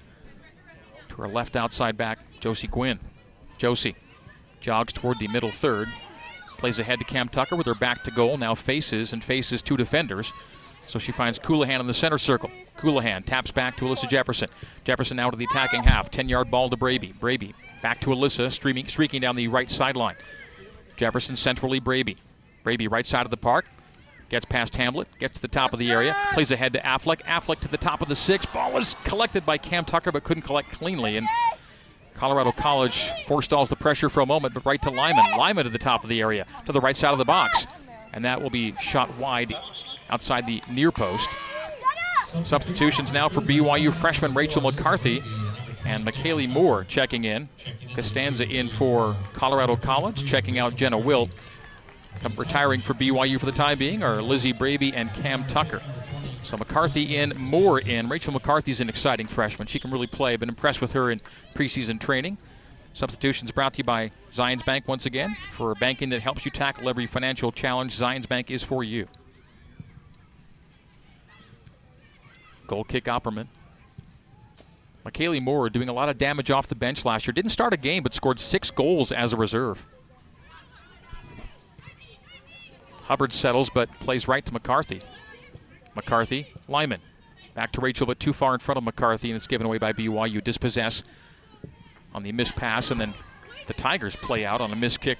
To her left outside back, Josie Gwynn. Josie jogs toward the middle third. Plays ahead to Cam Tucker with her back to goal. Now faces and faces two defenders. So she finds Coulahan in the center circle. Coulahan taps back to Alyssa Jefferson. Jefferson now to the attacking half. ten-yard ball to Braby. Braby back to Alyssa, streaming, streaking down the right sideline. Jefferson centrally, Braby. Braby right side of the park. Gets past Hamlet, gets to the top of the area, plays ahead to Affleck. Affleck to the top of the six. Ball was collected by Cam Tucker, but couldn't collect cleanly. And Colorado College forestalls the pressure for a moment, but right to Lyman. Lyman to the top of the area, to the right side of the box. And that will be shot wide outside the near post. Substitutions now for B Y U freshman Rachel McCarthy and McKaylee Moore checking in. Costanza in for Colorado College, checking out Jenna Wilt. Retiring for B Y U for the time being are Lizzie Braby and Cam Tucker. So McCarthy in, Moore in. Rachel McCarthy's an exciting freshman. She can really play. Been impressed with her in preseason training. Substitutions brought to you by Zions Bank once again. For banking that helps you tackle every financial challenge, Zions Bank is for you. Goal kick Opperman. McKaylee Moore doing a lot of damage off the bench last year. Didn't start a game, but scored six goals as a reserve. Hubbard settles, but plays right to McCarthy. McCarthy, Lyman. Back to Rachel, but too far in front of McCarthy, and it's given away by B Y U. Dispossess on the missed pass, and then the Tigers play out on a missed kick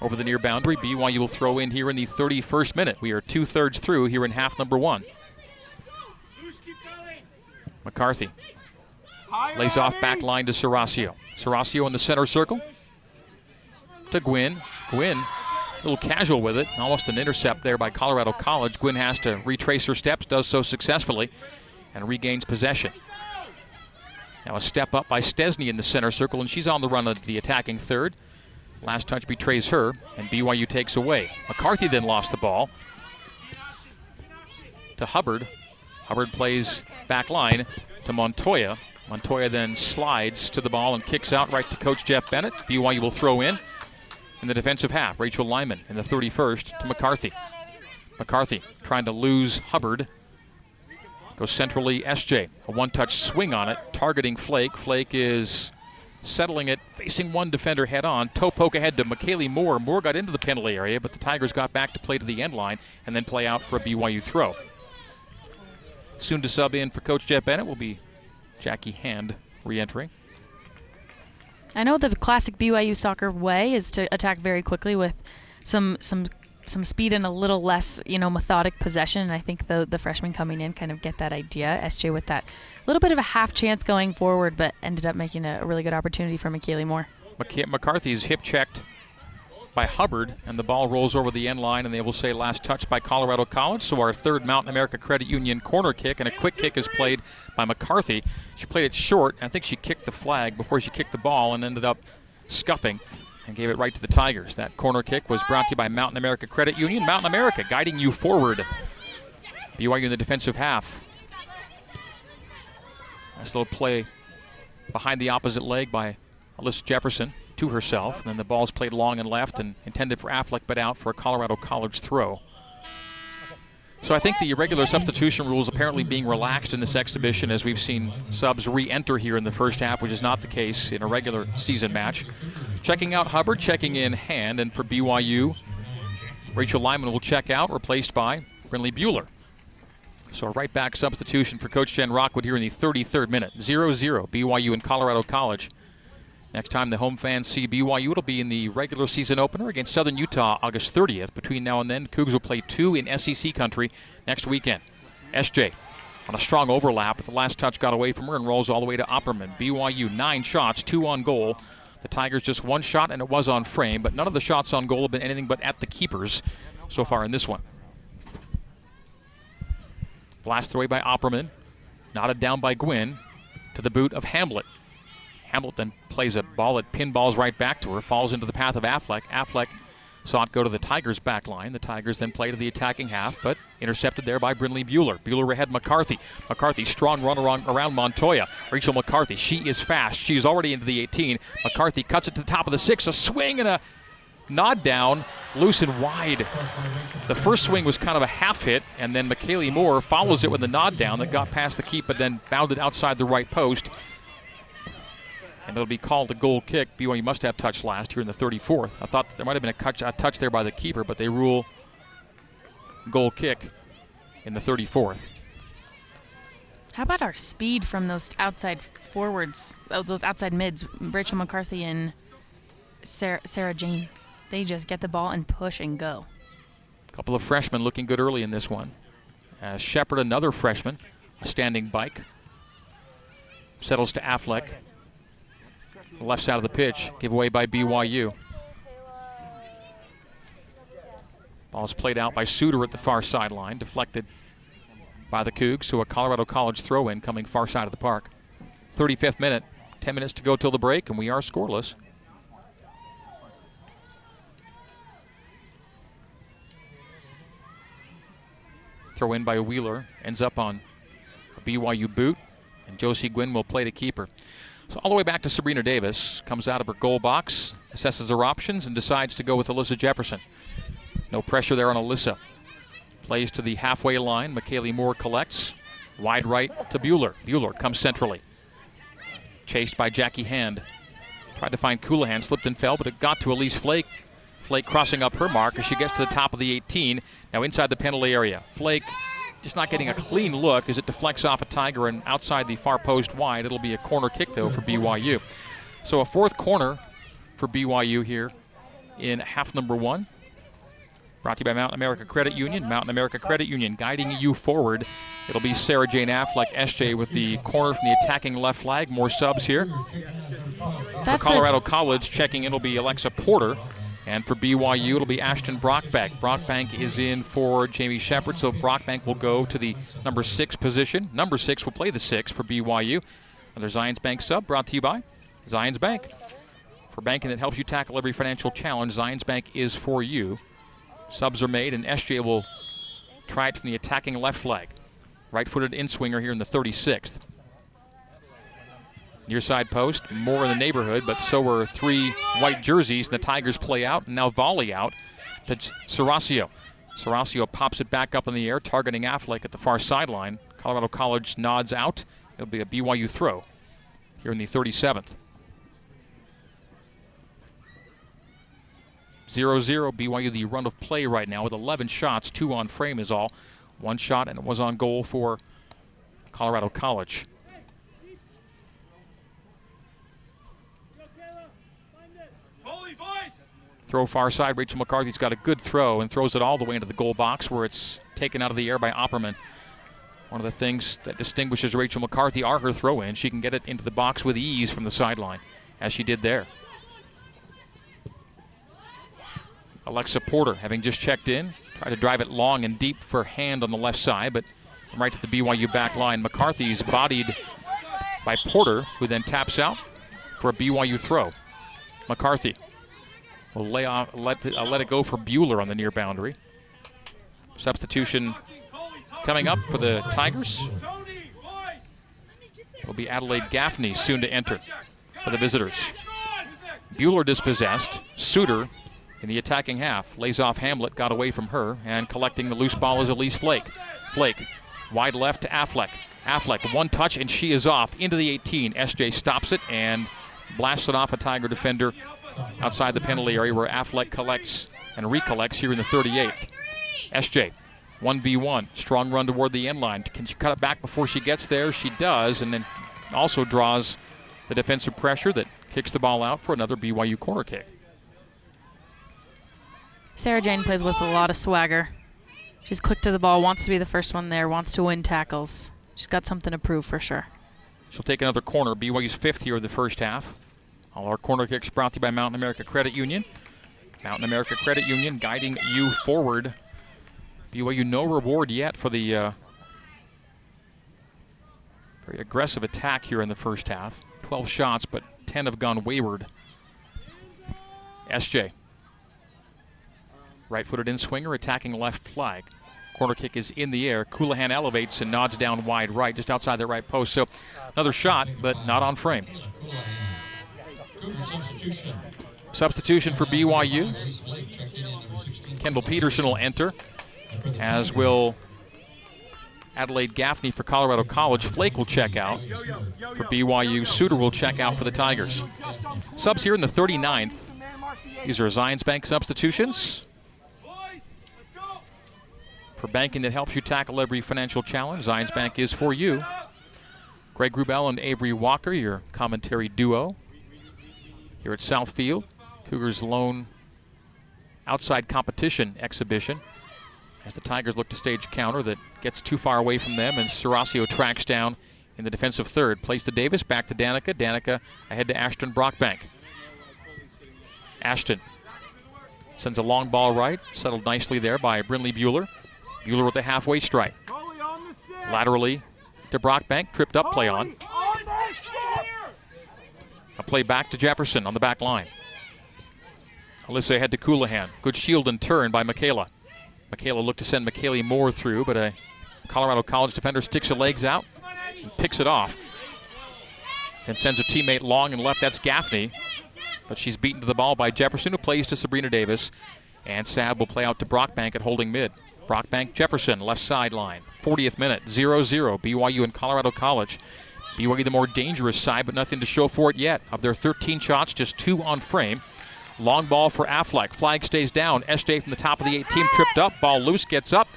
over the near boundary. B Y U will throw in here in the thirty-first minute. We are two-thirds through here in half number one. McCarthy lays off back line to Seracio. Seracio in the center circle to Gwynn. Gwynn. A little casual with it, almost an intercept there by Colorado College. Gwynn has to retrace her steps, does so successfully, and regains possession. Now a step up by Stesny in the center circle, and she's on the run of the attacking third. Last touch betrays her, and B Y U takes away. McCarthy then lost the ball to Hubbard. Hubbard plays back line to Montoya. Montoya then slides to the ball and kicks out right to Coach Jeff Bennett. B Y U will throw in. In the defensive half, Rachel Lyman in the thirty-first to McCarthy. McCarthy trying to lose Hubbard. Goes centrally S J. A one-touch swing on it, targeting Flake. Flake is settling it, facing one defender head-on. Toe poke ahead to McKaylee Moore. Moore got into the penalty area, but the Tigers got back to play to the end line and then play out for a B Y U throw. Soon to sub in for Coach Jeff Bennett will be Jackie Hand re-entering. I know the classic B Y U soccer way is to attack very quickly with some some some speed and a little less, you know, methodic possession. And I think the the freshmen coming in kind of get that idea. S J with that little bit of a half chance going forward, but ended up making a really good opportunity for McKaylee Moore. McC- McCarthy's hip checked by Hubbard, and the ball rolls over the end line, and they will say last touch by Colorado College. So our third Mountain America Credit Union corner kick, and a quick kick is played by McCarthy. She played it short, and I think she kicked the flag before she kicked the ball and ended up scuffing and gave it right to the Tigers. That corner kick was brought to you by Mountain America Credit Union. Mountain America guiding you forward. B Y U in the defensive half. Nice little play behind the opposite leg by Alyssa Jefferson to herself, and then the ball's played long and left and intended for Affleck, but out for a Colorado College throw. So I think the irregular substitution rules apparently being relaxed in this exhibition, as we've seen subs re-enter here in the first half, which is not the case in a regular season match. Checking out Hubbard, checking in Hand, and for B Y U, Rachel Lyman will check out, replaced by Brindley Bueller. So a right back substitution for Coach Jen Rockwood here in the thirty-third minute. zero zero B Y U and Colorado College. Next time the home fans see B Y U, it'll be in the regular season opener against Southern Utah August thirtieth. Between now and then, Cougs will play two in S E C country next weekend. S J on a strong overlap, but the last touch got away from her and rolls all the way to Opperman. B Y U, nine shots, two on goal. The Tigers just one shot, and it was on frame, but none of the shots on goal have been anything but at the keepers so far in this one. Blasted away by Opperman, knotted down by Gwynn, to the boot of Hamlet. Hamilton plays a ball at pinballs right back to her, falls into the path of Affleck. Affleck saw it go to the Tigers' back line. The Tigers then play to the attacking half, but intercepted there by Brindley Bueller. Bueller ahead McCarthy. McCarthy, strong run around, around Montoya. Rachel McCarthy, she is fast. She's already into the eighteen. McCarthy cuts it to the top of the six. A swing and a nod down, loose and wide. The first swing was kind of a half hit, and then McKaylee Moore follows it with a nod down that got past the keep, but then bounded outside the right post. And it'll be called a goal kick. B Y U must have touched last here in the thirty-fourth. I thought there might have been a, catch, a touch there by the keeper, but they rule goal kick in the thirty-fourth. How about our speed from those outside forwards, oh, those outside mids, Rachel McCarthy and Sarah, Sarah Jane? They just get the ball and push and go. A couple of freshmen looking good early in this one. Uh, Shepherd, another freshman, a standing bike, settles to Affleck. Left side of the pitch, giveaway by B Y U. Ball's played out by Suter at the far sideline, deflected by the Cougs, so a Colorado College throw-in coming far side of the park. thirty-fifth minute, ten minutes to go till the break, and we are scoreless. Throw-in by Wheeler, ends up on a B Y U boot, and Josie Gwynn will play to keeper. So all the way back to Sabrina Davis, comes out of her goal box, assesses her options, and decides to go with Alyssa Jefferson. No pressure there on Alyssa. Plays to the halfway line. McKaylee Moore collects. Wide right to Bueller. Bueller comes centrally. Chased by Jackie Hand. Tried to find Coulahan, slipped and fell, but it got to Elise Flake. Flake crossing up her mark as she gets to the top of the eighteen. Now inside the penalty area. Flake just not getting a clean look as it deflects off a Tiger and outside the far post wide. It'll be a corner kick, though, for B Y U. So a fourth corner for B Y U here in half number one. Brought to you by Mountain America Credit Union. Mountain America Credit Union guiding you forward. It'll be Sarah Jane Affleck, S J, with the corner from the attacking left flag. More subs here. That's for Colorado College, checking in will be Alexa Porter. And for B Y U, it'll be Ashton Brockbank. Brockbank is in for Jamie Shepherd, so Brockbank will go to the number six position. Number six will play the six for B Y U. Another Zions Bank sub brought to you by Zions Bank. For banking that helps you tackle every financial challenge, Zions Bank is for you. Subs are made, and S J will try it from the attacking left flag. Right-footed in-swinger here in the thirty-sixth. Near side post, more in the neighborhood, but so were three white jerseys, and the Tigers play out, and now volley out to Seracio. Seracio pops it back up in the air, targeting Affleck at the far sideline. Colorado College nods out. It'll be a B Y U throw here in the thirty-seventh. zero zero, B Y U the run of play right now with eleven shots, two on frame is all. One shot, and it was on goal for Colorado College. Throw far side. Rachel McCarthy's got a good throw and throws it all the way into the goal box where it's taken out of the air by Opperman. One of the things that distinguishes Rachel McCarthy are her throw-in. She can get it into the box with ease from the sideline, as she did there. Alexa Porter, having just checked in, tried to drive it long and deep for Hand on the left side, but right to the B Y U back line. McCarthy's bodied by Porter, who then taps out for a B Y U throw. McCarthy will lay off, let, uh, let it go for Bueller on the near boundary. Substitution coming up for the Tigers. Will be Adelaide Gaffney soon to enter for the visitors. Bueller dispossessed. Suter in the attacking half. Lays off Hamlet, got away from her, and collecting the loose ball is Elise Flake. Flake wide left to Affleck. Affleck, one touch, and she is off into the eighteen. S J stops it and blasts it off a Tiger defender outside the penalty area where Affleck collects and recollects here in the thirty-eighth. S J, one v one, strong run toward the end line. Can she cut it back before she gets there? She does, and then also draws the defensive pressure that kicks the ball out for another B Y U corner kick. Sarah Jane plays with a lot of swagger. She's quick to the ball, wants to be the first one there, wants to win tackles. She's got something to prove for sure. She'll take another corner. B Y U's fifth here in the first half. All our corner kicks brought to you by Mountain America Credit Union. Mountain America Credit Union guiding you forward. B Y U no reward yet for the uh, very aggressive attack here in the first half. twelve shots, but ten have gone wayward. S J. Right-footed in-swinger, attacking left flag. Corner kick is in the air. Coulahan elevates and nods down wide right, just outside the right post. So another shot, but not on frame. Substitution for B Y U. Kendall Peterson will enter, as will Adelaide Gaffney for Colorado College. Flake will check out for B Y U. Suter will check out for the Tigers. Subs here in the thirty-ninth. These are Zions Bank substitutions. For banking that helps you tackle every financial challenge, Zions Bank is for you. Greg Grubel and Avery Walker, your commentary duo here at Southfield. Cougars' lone outside competition exhibition as the Tigers look to stage a counter that gets too far away from them, and Seracio tracks down in the defensive third. Plays to Davis, back to Danica. Danica ahead to Ashton Brockbank. Ashton sends a long ball right, settled nicely there by Brindley Bueller. Bueller with a halfway strike. Laterally to Brockbank, tripped up, play on. A play back to Jefferson on the back line. Alyssa ahead to Coulahan. Good shield and turn by Michaela. Michaela looked to send McKaylee Moore through, but a Colorado College defender sticks her legs out and picks it off. Then sends a teammate long and left. That's Gaffney, but she's beaten to the ball by Jefferson, who plays to Sabrina Davis. And Sab will play out to Brockbank at holding mid. Brockbank, Jefferson, left sideline. fortieth minute, zero zero, B Y U and Colorado College. B Y U the more dangerous side, but nothing to show for it yet. Of their thirteen shots, just two on frame. Long ball for Affleck. Flag stays down. S J from the top of the eighteen, tripped up. Ball loose, gets up.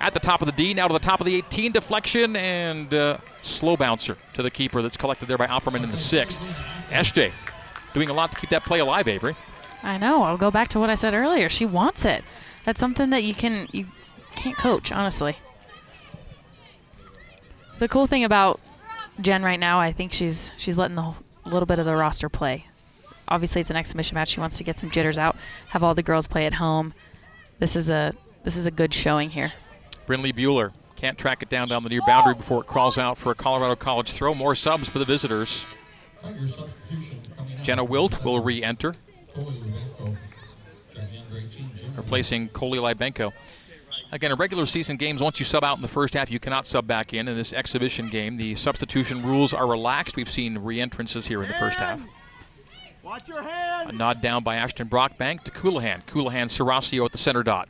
At the top of the D, now to the top of the eighteen. Deflection and uh, slow bouncer to the keeper that's collected there by Opperman in the sixth. S J doing a lot to keep that play alive, Avery. I know. I'll go back to what I said earlier. She wants it. That's something that you can... You can't coach, honestly. The cool thing about Jen right now, I think she's she's letting the whole, little bit of the roster play. Obviously, it's an exhibition match. She wants to get some jitters out, have all the girls play at home. This is a this is a good showing here. Brindley Bueller can't track it down down the near boundary before it crawls out for a Colorado College throw. More subs for the visitors. Jenna Wilt will re-enter, replacing Coley Lybenko. Again, in regular season games, once you sub out in the first half, you cannot sub back in. In this exhibition game, the substitution rules are relaxed. We've seen re-entrances here in the first half. Watch your hand. A nod down by Ashton Brockbank to Coulahan. Coulahan, Seracio at the center dot.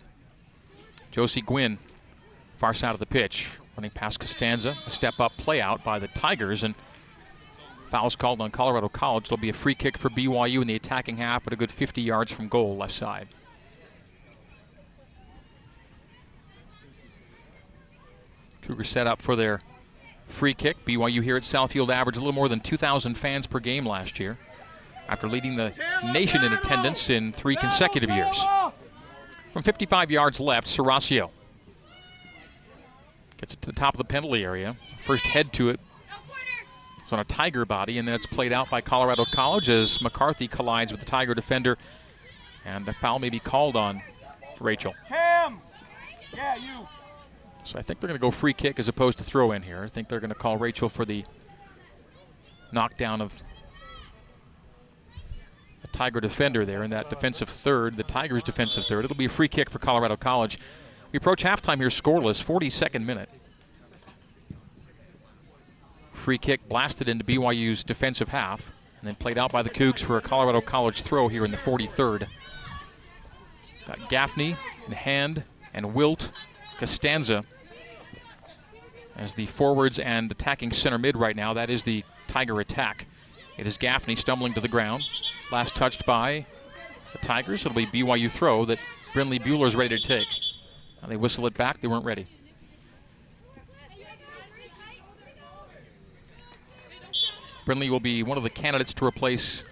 Josie Gwynn, far side of the pitch, running past Costanza. A step-up play out by the Tigers, and fouls called on Colorado College. There'll be a free kick for B Y U in the attacking half, but a good fifty yards from goal left side. Cougars set up for their free kick. B Y U here at Southfield averaged a little more than two thousand fans per game last year after leading the nation in attendance in three consecutive years. From fifty-five yards left, Seracio gets it to the top of the penalty area. First head to it. It's on a Tiger body, and then it's played out by Colorado College as McCarthy collides with the Tiger defender, and the foul may be called on Rachel. Cam! Yeah, you... So I think they're going to go free kick as opposed to throw in here. I think they're going to call Rachel for the knockdown of a Tiger defender there in that defensive third, the Tigers' defensive third. It'll be a free kick for Colorado College. We approach halftime here scoreless, forty-second minute. Free kick blasted into B Y U's defensive half and then played out by the Cougs for a Colorado College throw here in the forty-third. Got Gaffney and Hand and Wilt, Costanza as the forwards and attacking center mid right now. That is the Tiger attack. It is Gaffney stumbling to the ground. Last touched by the Tigers. It'll be B Y U throw that Brindley Bueller is ready to take. Now they whistle it back. They weren't ready. Brindley will be one of the candidates to replace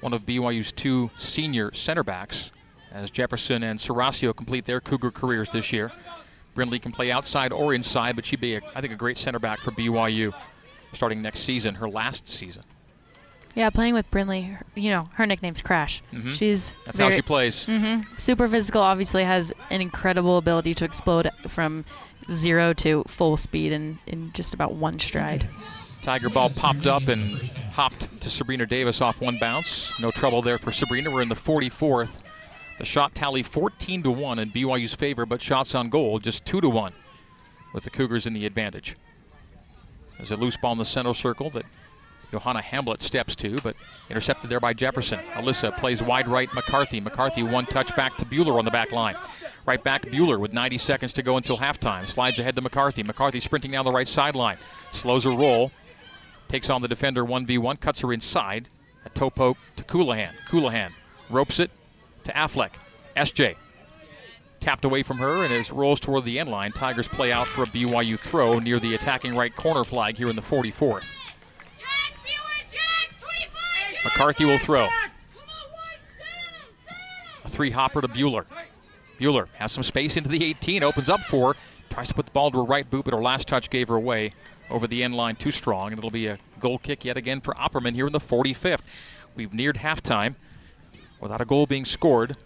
one of B Y U's two senior center backs as Jefferson and Seracio complete their Cougar careers this year. Brindley can play outside or inside, but she'd be, a, I think, a great center back for B Y U starting next season, her last season. Yeah, playing with Brindley, her, you know, her nickname's Crash. Mm-hmm. She's That's very, how she plays. Mm-hmm. Super physical, obviously has an incredible ability to explode from zero to full speed in, in just about one stride. Tiger ball popped up and hopped to Sabrina Davis off one bounce. No trouble there for Sabrina. We're in the forty-fourth. The shot tally fourteen to one in B Y U's favor, but shots on goal just two to one with the Cougars in the advantage. There's a loose ball in the center circle that Johanna Hamlet steps to, but intercepted there by Jefferson. Alyssa plays wide right, McCarthy. McCarthy one touch back to Bueller on the back line. Right back Bueller with ninety seconds to go until halftime. Slides ahead to McCarthy. McCarthy sprinting down the right sideline. Slows her roll. Takes on the defender one v one. Cuts her inside. A toe poke to Coulahan. Coulahan ropes it to Affleck. S J tapped away from her, and as it rolls toward the end line, Tigers play out for a B Y U throw near the attacking right corner flag here in the forty-fourth. McCarthy will throw. A three-hopper to Bueller. Bueller has some space into the eighteen, opens up for her, tries to put the ball to her right boot, but her last touch gave her away over the end line too strong, and it'll be a goal kick yet again for Opperman here in the forty-fifth. We've neared halftime without a goal being scored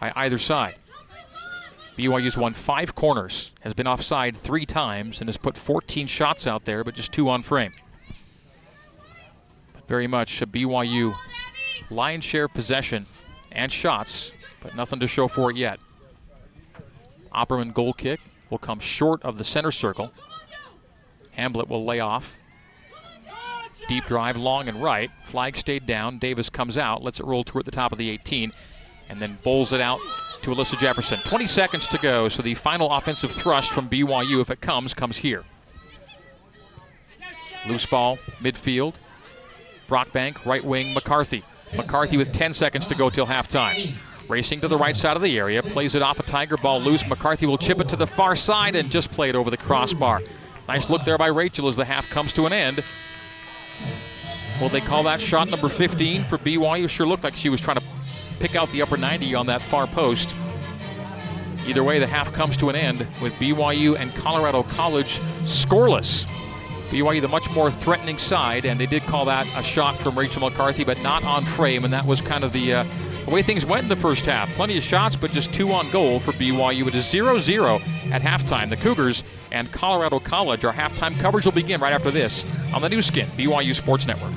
by either side. B Y U's won five corners, has been offside three times, and has put fourteen shots out there, but just two on frame. Very much a B Y U lion's share possession and shots, but nothing to show for it yet. Opperman goal kick will come short of the center circle. Hamlet will lay off. Deep drive, long and right. Flag stayed down. Davis comes out, lets it roll toward the top of the eighteen, and then bowls it out to Alyssa Jefferson. twenty seconds to go, so the final offensive thrust from B Y U, if it comes, comes here. Loose ball, midfield. Brockbank, right wing, McCarthy. McCarthy with ten seconds to go till halftime. Racing to the right side of the area, plays it off a Tiger ball loose. McCarthy will chip it to the far side and just play it over the crossbar. Nice look there by Rachel as the half comes to an end. Well, they call that shot number fifteen for B Y U. Sure looked like she was trying to pick out the upper ninety on that far post. Either way, the half comes to an end with B Y U and Colorado College scoreless. B Y U the much more threatening side, and they did call that a shot from Rachel McCarthy, but not on frame, and that was kind of the, uh, the way things went in the first half. Plenty of shots, but just two on goal for B Y U. It is zero zero at halftime. The Cougars and Colorado College. Our halftime coverage will begin right after this on the new skin, B Y U Sports Network.